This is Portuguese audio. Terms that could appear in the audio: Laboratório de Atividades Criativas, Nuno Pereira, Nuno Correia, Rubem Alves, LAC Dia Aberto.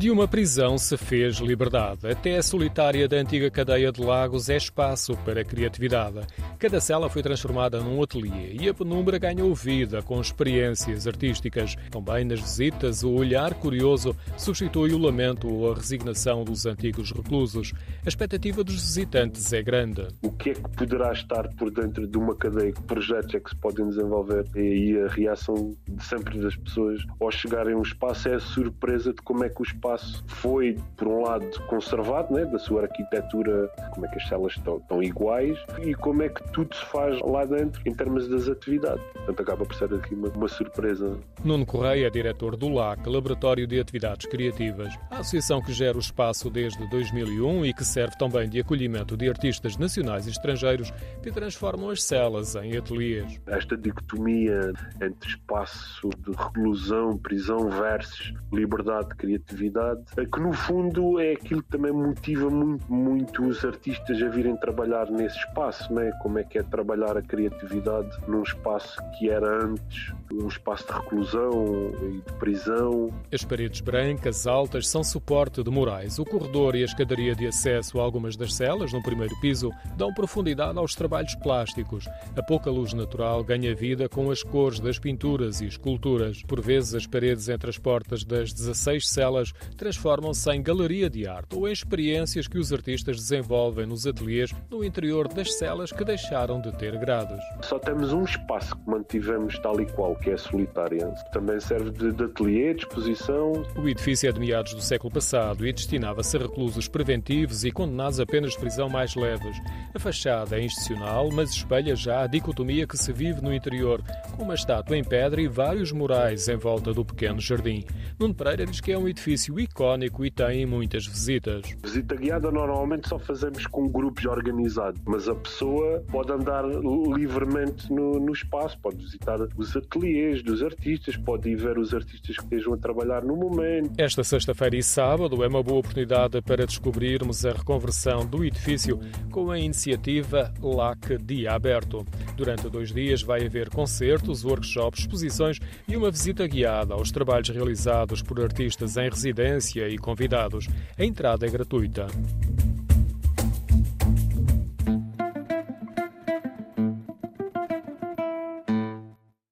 De uma prisão se fez liberdade. Até a solitária da antiga cadeia de Lagos é espaço para criatividade. Cada cela foi transformada num ateliê e a penumbra ganhou vida com experiências artísticas. Também nas visitas, o olhar curioso substitui o lamento ou a resignação dos antigos reclusos. A expectativa dos visitantes é grande. O que é que poderá estar por dentro de uma cadeia? Que projetos é que se podem desenvolver? E aí a reação de sempre das pessoas ao chegarem a um espaço é a surpresa de como é que o espaço foi, por um lado, conservado, né, da sua arquitetura, como é que as celas estão iguais e como é que tudo se faz lá dentro em termos das atividades. Portanto, acaba por ser aqui uma surpresa. Nuno Correia é diretor do LAC, Laboratório de Atividades Criativas, a associação que gera o espaço desde 2001 e que serve também de acolhimento de artistas nacionais e estrangeiros que transformam as celas em ateliês. Esta dicotomia entre espaço de reclusão, prisão versus liberdade de criatividade, que no fundo é aquilo que também motiva muito os artistas a virem trabalhar nesse espaço, né? Como é que é trabalhar a criatividade num espaço que era antes um espaço de reclusão e de prisão. As paredes brancas altas são suporte de murais. O corredor e a escadaria de acesso a algumas das celas no primeiro piso dão profundidade aos trabalhos plásticos. A pouca luz natural ganha vida com as cores das pinturas e esculturas. Por vezes, as paredes entre as portas das 16 celas transformam-se em galeria de arte ou em experiências que os artistas desenvolvem nos ateliês no interior das celas que deixaram de ter gradas. Só temos um espaço que mantivemos tal e qual, que é a solitária. Também serve de ateliê, de exposição. O edifício é de meados do século passado e destinava-se a reclusos preventivos e condenados a penas de prisão mais leves. A fachada é institucional, mas espelha já a dicotomia que se vive no interior, com uma estátua em pedra e vários murais em volta do pequeno jardim. Nuno Pereira diz que é um edifício icónico e tem muitas visitas. Visita guiada normalmente só fazemos com grupos organizados, mas a pessoa pode andar livremente no espaço, pode visitar os ateliês dos artistas, pode ir ver os artistas que estejam a trabalhar no momento. Esta sexta-feira e sábado é uma boa oportunidade para descobrirmos a reconversão do edifício com a iniciativa LAC Dia Aberto. Durante 2 dias vai haver concertos, workshops, exposições e uma visita guiada aos trabalhos realizados por artistas em residência e convidados. A entrada é gratuita.